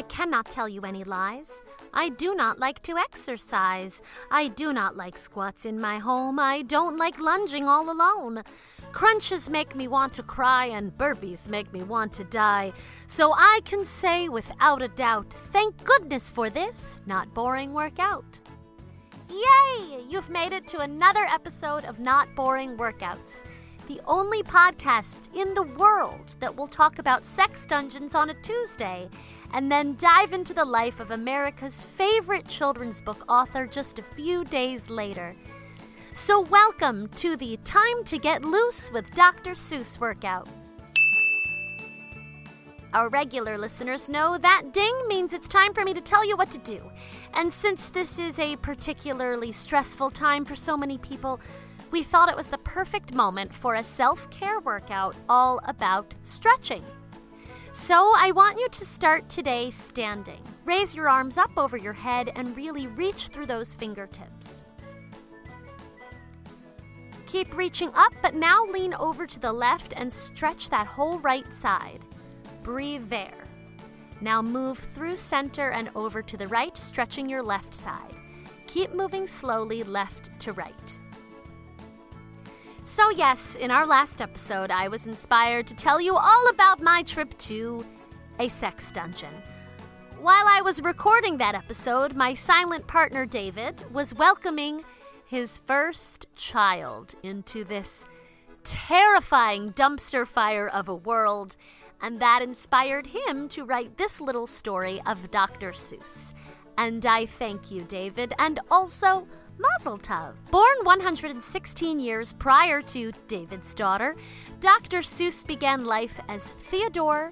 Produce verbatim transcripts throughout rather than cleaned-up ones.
I cannot tell you any lies. I do not like to exercise. I do not like squats in my home. I don't like lunging all alone. Crunches make me want to cry, and burpees make me want to die. So I can say without a doubt, thank goodness for this not boring workout. Yay! You've made it to another episode of Not Boring Workouts, the only podcast in the world that will talk about sex dungeons on a Tuesday and then dive into the life of America's favorite children's book author just a few days later. So welcome to the Time to Get Loose with Doctor Seuss workout. Our regular listeners know that ding means it's time for me to tell you what to do. And since this is a particularly stressful time for so many people, we thought it was the perfect moment for a self-care workout all about stretching. So I want you to start today standing. Raise your arms up over your head and really reach through those fingertips. Keep reaching up, but now lean over to the left and stretch that whole right side. Breathe there. Now move through center and over to the right, stretching your left side. Keep moving slowly left to right. So yes, in our last episode, I was inspired to tell you all about my trip to a sex dungeon. While I was recording that episode, my silent partner David was welcoming his first child into this terrifying dumpster fire of a world, and that inspired him to write this little story of Doctor Seuss. And I thank you, David, and also Mazel Tov. Born one hundred sixteen years prior to David's daughter, Doctor Seuss began life as Theodore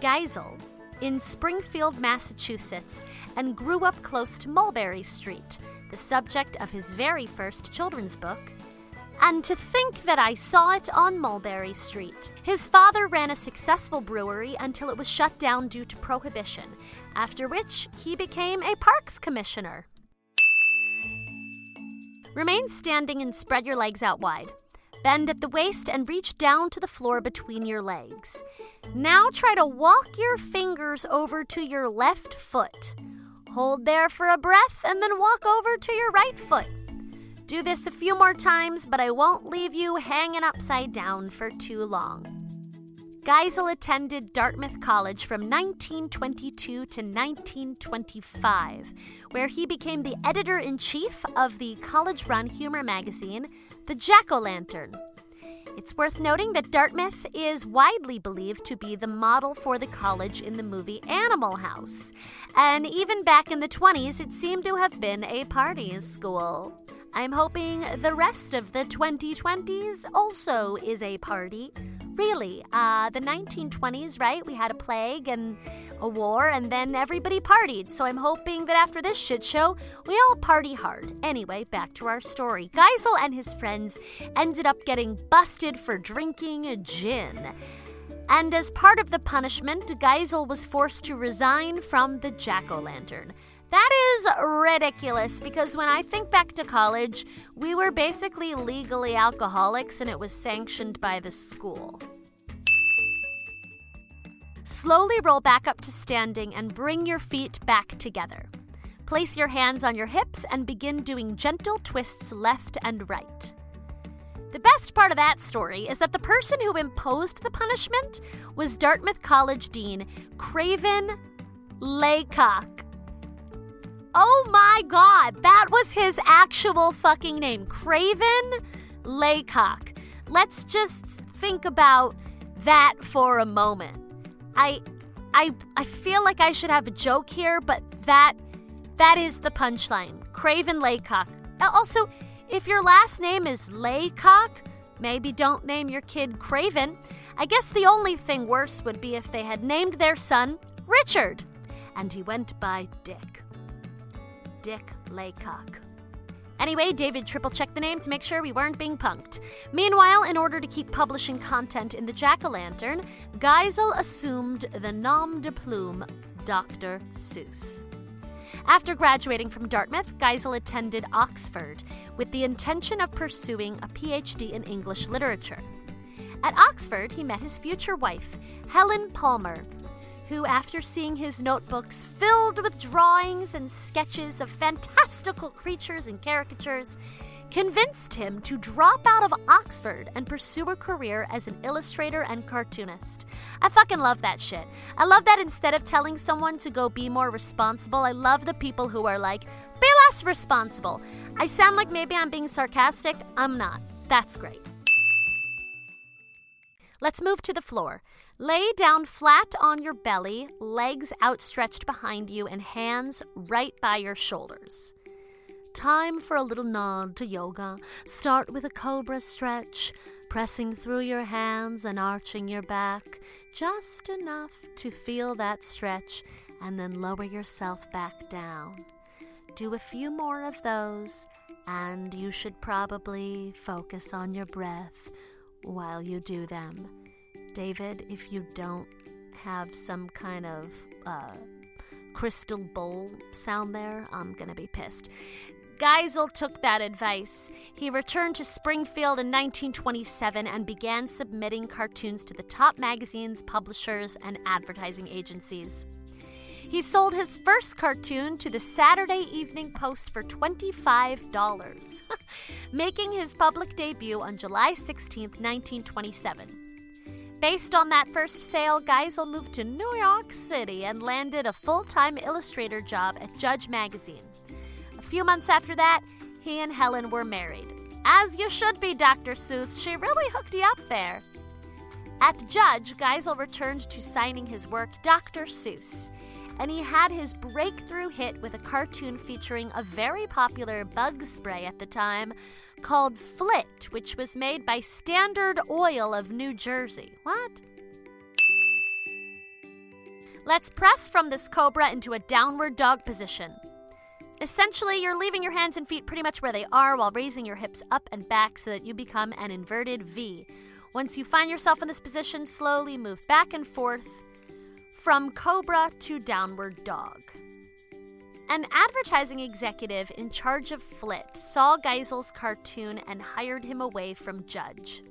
Geisel in Springfield, Massachusetts, and grew up close to Mulberry Street, the subject of his very first children's book, And to Think That I Saw It on Mulberry Street. His father ran a successful brewery until it was shut down due to prohibition, after which he became a parks commissioner. Remain standing and spread your legs out wide. Bend at the waist and reach down to the floor between your legs. Now try to walk your fingers over to your left foot. Hold there for a breath and then walk over to your right foot. Do this a few more times, but I won't leave you hanging upside down for too long. Geisel attended Dartmouth College from nineteen twenty-two to nineteen twenty-five, where he became the editor-in-chief of the college-run humor magazine, The Jack-O-Lantern. It's worth noting that Dartmouth is widely believed to be the model for the college in the movie Animal House, and even back in the twenties, it seemed to have been a party school. I'm hoping the rest of the twenty twenties also is a party. Really, uh, the nineteen twenties, right? We had a plague and a war, and then everybody partied. So I'm hoping that after this shit show, we all party hard. Anyway, back to our story. Geisel and his friends ended up getting busted for drinking gin. And as part of the punishment, Geisel was forced to resign from the Jack-O-Lantern. That is ridiculous, because when I think back to college, we were basically legally alcoholics and it was sanctioned by the school. Slowly roll back up to standing and bring your feet back together. Place your hands on your hips and begin doing gentle twists left and right. The best part of that story is that the person who imposed the punishment was Dartmouth College Dean Craven Laycock. Oh my God, that was his actual fucking name, Craven Laycock. Let's just think about that for a moment. I I, I feel like I should have a joke here, but that that is the punchline, Craven Laycock. Also, if your last name is Laycock, maybe don't name your kid Craven. I guess the only thing worse would be if they had named their son Richard, and he went by Dick. Dick Laycock. Anyway, David triple-checked the name to make sure we weren't being punked. Meanwhile, in order to keep publishing content in the Jack-O-Lantern, Geisel assumed the nom de plume Doctor Seuss. After graduating from Dartmouth, Geisel attended Oxford with the intention of pursuing a P H D in English literature. At Oxford, he met his future wife, Helen Palmer. who, after seeing his notebooks filled with drawings and sketches of fantastical creatures and caricatures, convinced him to drop out of Oxford and pursue a career as an illustrator and cartoonist. I fucking love that shit. I love that instead of telling someone to go be more responsible, I love the people who are like, be less responsible. I sound like maybe I'm being sarcastic. I'm not. That's great. Let's move to the floor. Lay down flat on your belly, legs outstretched behind you, and hands right by your shoulders. Time for a little nod to yoga. Start with a cobra stretch, pressing through your hands and arching your back, just enough to feel that stretch, and then lower yourself back down. Do a few more of those, and you should probably focus on your breath while you do them. David, if you don't have some kind of uh, crystal bowl sound there, I'm going to be pissed. Geisel took that advice. He returned to Springfield in nineteen twenty-seven and began submitting cartoons to the top magazines, publishers, and advertising agencies. He sold his first cartoon to the Saturday Evening Post for twenty-five dollars, making his public debut on July sixteenth, nineteen twenty-seven. Based on that first sale, Geisel moved to New York City and landed a full-time illustrator job at Judge magazine. A few months after that, he and Helen were married. As you should be, Doctor Seuss. She really hooked you up there. At Judge, Geisel returned to signing his work Doctor Seuss, and he had his breakthrough hit with a cartoon featuring a very popular bug spray at the time called Flit, which was made by Standard Oil of New Jersey. What? Let's press from this cobra into a downward dog position. Essentially, you're leaving your hands and feet pretty much where they are while raising your hips up and back so that you become an inverted V. Once you find yourself in this position, slowly move back and forth from cobra to downward dog. An advertising executive in charge of Flit saw Geisel's cartoon and hired him away from Judge.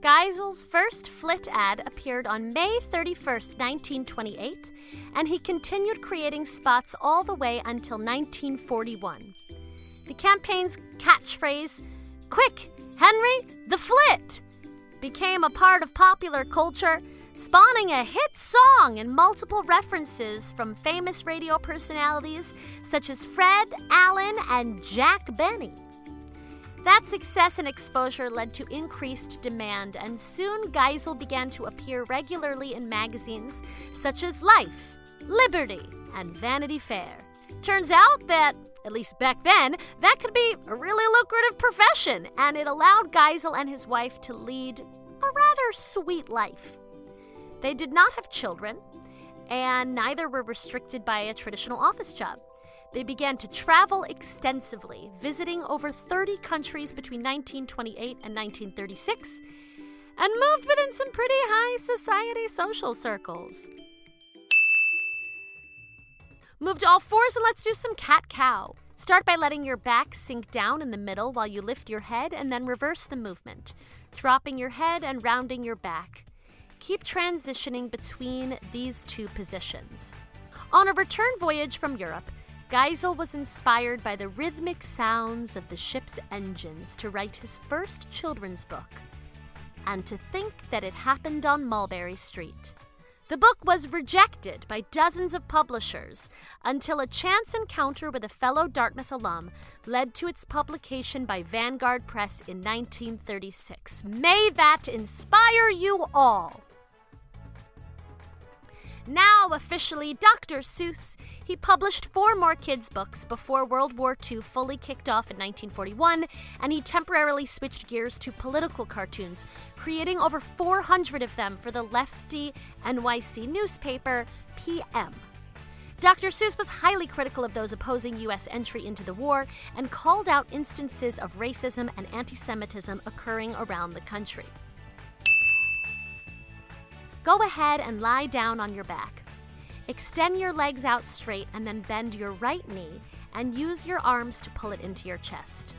Geisel's first Flit ad appeared on May thirty-first, nineteen twenty-eight, and he continued creating spots all the way until nineteen forty-one. The campaign's catchphrase, "Quick, Henry, the Flit," became a part of popular culture, spawning a hit song and multiple references from famous radio personalities such as Fred Allen and Jack Benny. That success and exposure led to increased demand, and soon Geisel began to appear regularly in magazines such as Life, Liberty, and Vanity Fair. Turns out that, at least back then, that could be a really lucrative profession, and it allowed Geisel and his wife to lead a rather sweet life. They did not have children, and neither were restricted by a traditional office job. They began to travel extensively, visiting over thirty countries between nineteen twenty-eight and nineteen thirty-six, and moved within some pretty high society social circles. Move to all fours and let's do some cat-cow. Start by letting your back sink down in the middle while you lift your head, and then reverse the movement, dropping your head and rounding your back. Keep transitioning between these two positions. On a return voyage from Europe, Geisel was inspired by the rhythmic sounds of the ship's engines to write his first children's book, and to think that it happened on Mulberry Street. The book was rejected by dozens of publishers until a chance encounter with a fellow Dartmouth alum led to its publication by Vanguard Press in nineteen thirty-six. May that inspire you all! Now officially Doctor Seuss, he published four more kids' books before World War Two fully kicked off in nineteen forty-one, and he temporarily switched gears to political cartoons, creating over four hundred of them for the lefty N Y C newspaper, P M. Doctor Seuss was highly critical of those opposing U S entry into the war and called out instances of racism and anti-Semitism occurring around the country. Go ahead and lie down on your back. Extend your legs out straight and then bend your right knee and use your arms to pull it into your chest.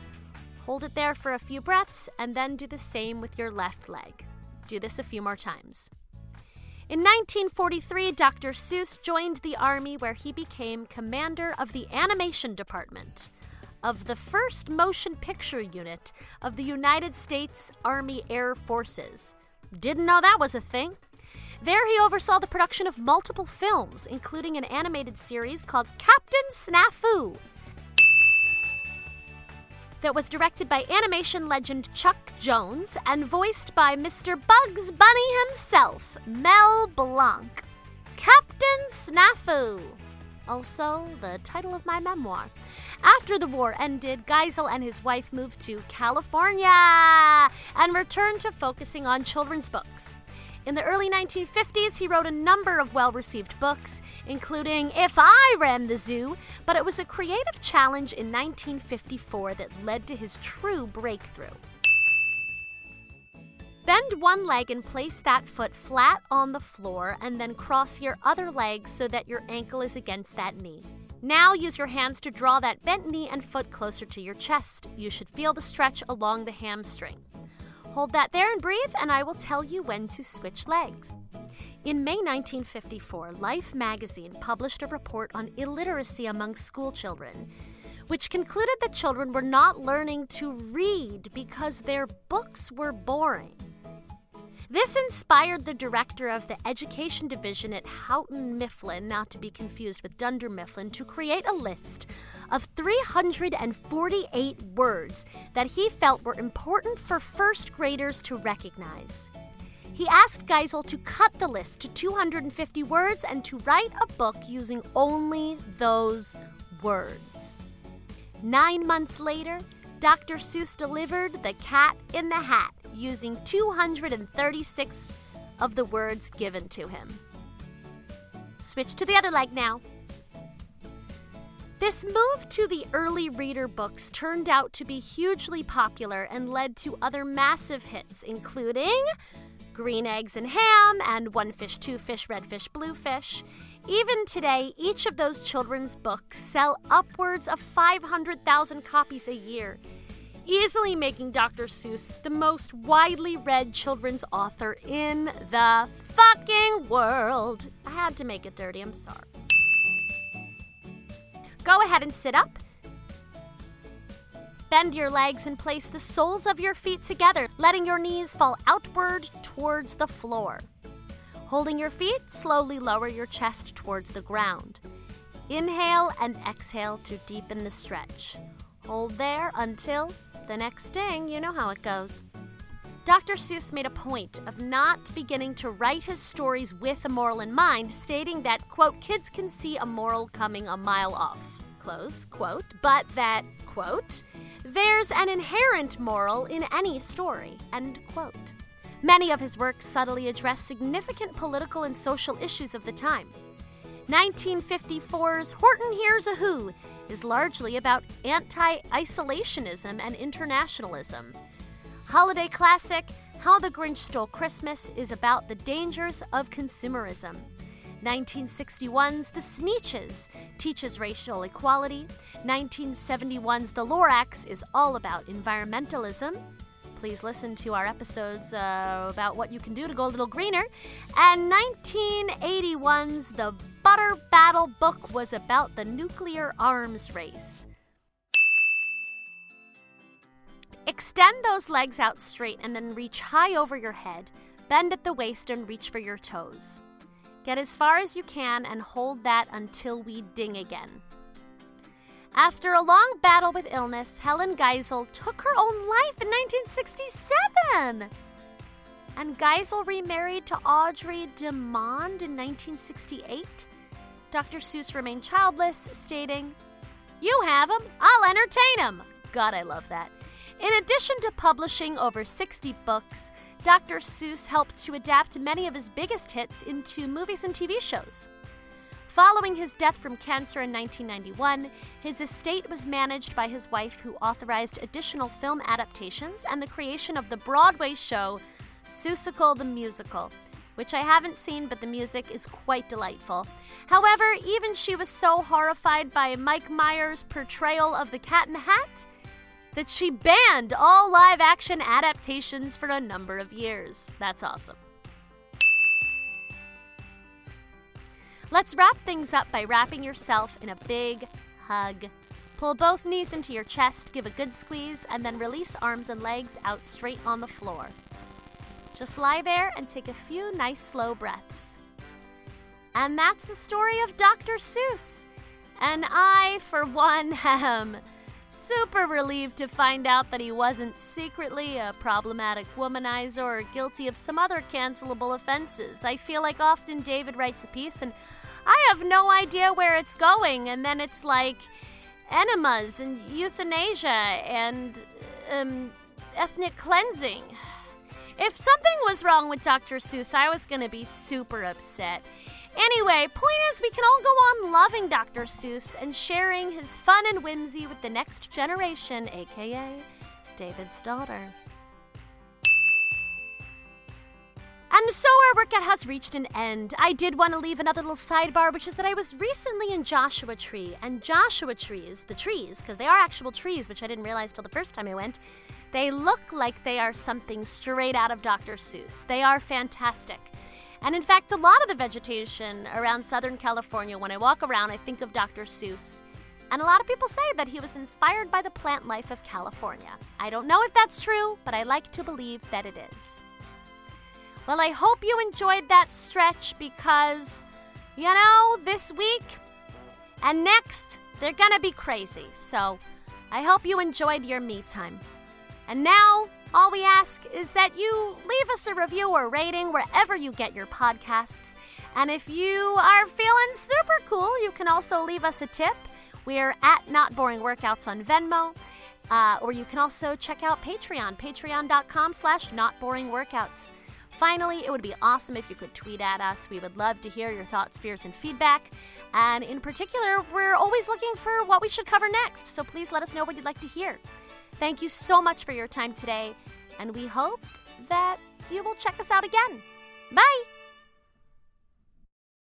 Hold it there for a few breaths and then do the same with your left leg. Do this a few more times. In nineteen forty-three, Doctor Seuss joined the Army, where he became commander of the animation department of the first motion picture unit of the United States Army Air Forces. Didn't know that was a thing. There he oversaw the production of multiple films, including an animated series called Captain Snafu that was directed by animation legend Chuck Jones and voiced by Mister Bugs Bunny himself, Mel Blanc. Captain Snafu, also the title of my memoir. After the war ended, Geisel and his wife moved to California and returned to focusing on children's books. In the early nineteen fifties, he wrote a number of well-received books, including If I Ran the Zoo, but it was a creative challenge in nineteen fifty-four that led to his true breakthrough. Bend one leg and place that foot flat on the floor, and then cross your other leg so that your ankle is against that knee. Now use your hands to draw that bent knee and foot closer to your chest. You should feel the stretch along the hamstring. Hold that there and breathe, and I will tell you when to switch legs. In May nineteen fifty-four, Life magazine published a report on illiteracy among school children, which concluded that children were not learning to read because their books were boring. This inspired the director of the education division at Houghton Mifflin, not to be confused with Dunder Mifflin, to create a list of three hundred forty-eight words that he felt were important for first graders to recognize. He asked Geisel to cut the list to two hundred fifty words and to write a book using only those words. Nine months later, Doctor Seuss delivered The Cat in the Hat, using two hundred thirty-six of the words given to him. Switch to the other leg now. This move to the early reader books turned out to be hugely popular and led to other massive hits, including Green Eggs and Ham and One Fish, Two Fish, Red Fish, Blue Fish. Even today, each of those children's books sell upwards of five hundred thousand copies a year, easily making Doctor Seuss the most widely read children's author in the fucking world. I had to make it dirty, I'm sorry. Go ahead and sit up. Bend your legs and place the soles of your feet together, letting your knees fall outward towards the floor. Holding your feet, slowly lower your chest towards the ground. Inhale and exhale to deepen the stretch. Hold there until the next ding. You know how it goes. Doctor Seuss made a point of not beginning to write his stories with a moral in mind, stating that, quote, kids can see a moral coming a mile off, close quote, but that, quote, there's an inherent moral in any story, end quote. Many of his works subtly address significant political and social issues of the time. nineteen fifty-four's Horton Hears a Who is largely about anti-isolationism and internationalism. Holiday classic How the Grinch Stole Christmas is about the dangers of consumerism. nineteen sixty-one's The Sneetches teaches racial equality. nineteen seventy-one's The Lorax is all about environmentalism. Please listen to our episodes uh, about what you can do to go a little greener. And nineteen eighty-one's The Butter Battle book was about the nuclear arms race. Extend those legs out straight and then reach high over your head. Bend at the waist and reach for your toes. Get as far as you can and hold that until we ding again. After a long battle with illness, Helen Geisel took her own life in nineteen sixty-seven. And Geisel remarried to Audrey DeMond in nineteen sixty-eight. Doctor Seuss remained childless, stating, "You have him, I'll entertain him." God, I love that. In addition to publishing over sixty books, Doctor Seuss helped to adapt many of his biggest hits into movies and T V shows. Following his death from cancer in nineteen ninety-one, his estate was managed by his wife, who authorized additional film adaptations and the creation of the Broadway show Seussical the Musical, which I haven't seen, but the music is quite delightful. However, even she was so horrified by Mike Myers' portrayal of The Cat in the Hat that she banned all live-action adaptations for a number of years. That's awesome. Let's wrap things up by wrapping yourself in a big hug. Pull both knees into your chest, give a good squeeze, and then release arms and legs out straight on the floor. Just lie there and take a few nice slow breaths. And that's the story of Doctor Seuss. And I, for one, am super relieved to find out that he wasn't secretly a problematic womanizer or guilty of some other cancelable offenses. I feel like often David writes a piece and I have no idea where it's going, and then it's like enemas and euthanasia and um, ethnic cleansing. If something was wrong with Doctor Seuss, I was going to be super upset. Anyway, point is we can all go on loving Doctor Seuss and sharing his fun and whimsy with the next generation, a k a. David's daughter. And so our workout has reached an end. I did want to leave another little sidebar, which is that I was recently in Joshua Tree, and Joshua trees, the trees, because they are actual trees, which I didn't realize till the first time I went, they look like they are something straight out of Doctor Seuss. They are fantastic. And in fact, a lot of the vegetation around Southern California, when I walk around, I think of Doctor Seuss. And a lot of people say that he was inspired by the plant life of California. I don't know if that's true, but I like to believe that it is. Well, I hope you enjoyed that stretch because, you know, this week and next, they're gonna be crazy. So I hope you enjoyed your me time. And now, all we ask is that you leave us a review or rating wherever you get your podcasts. And if you are feeling super cool, you can also leave us a tip. We're at Not Boring Workouts on Venmo. Uh, or you can also check out Patreon, patreon.com slash Not Boring Workouts. Finally, it would be awesome if you could tweet at us. We would love to hear your thoughts, fears, and feedback. And in particular, we're always looking for what we should cover next. So please let us know what you'd like to hear. Thank you so much for your time today, and we hope that you will check us out again. Bye!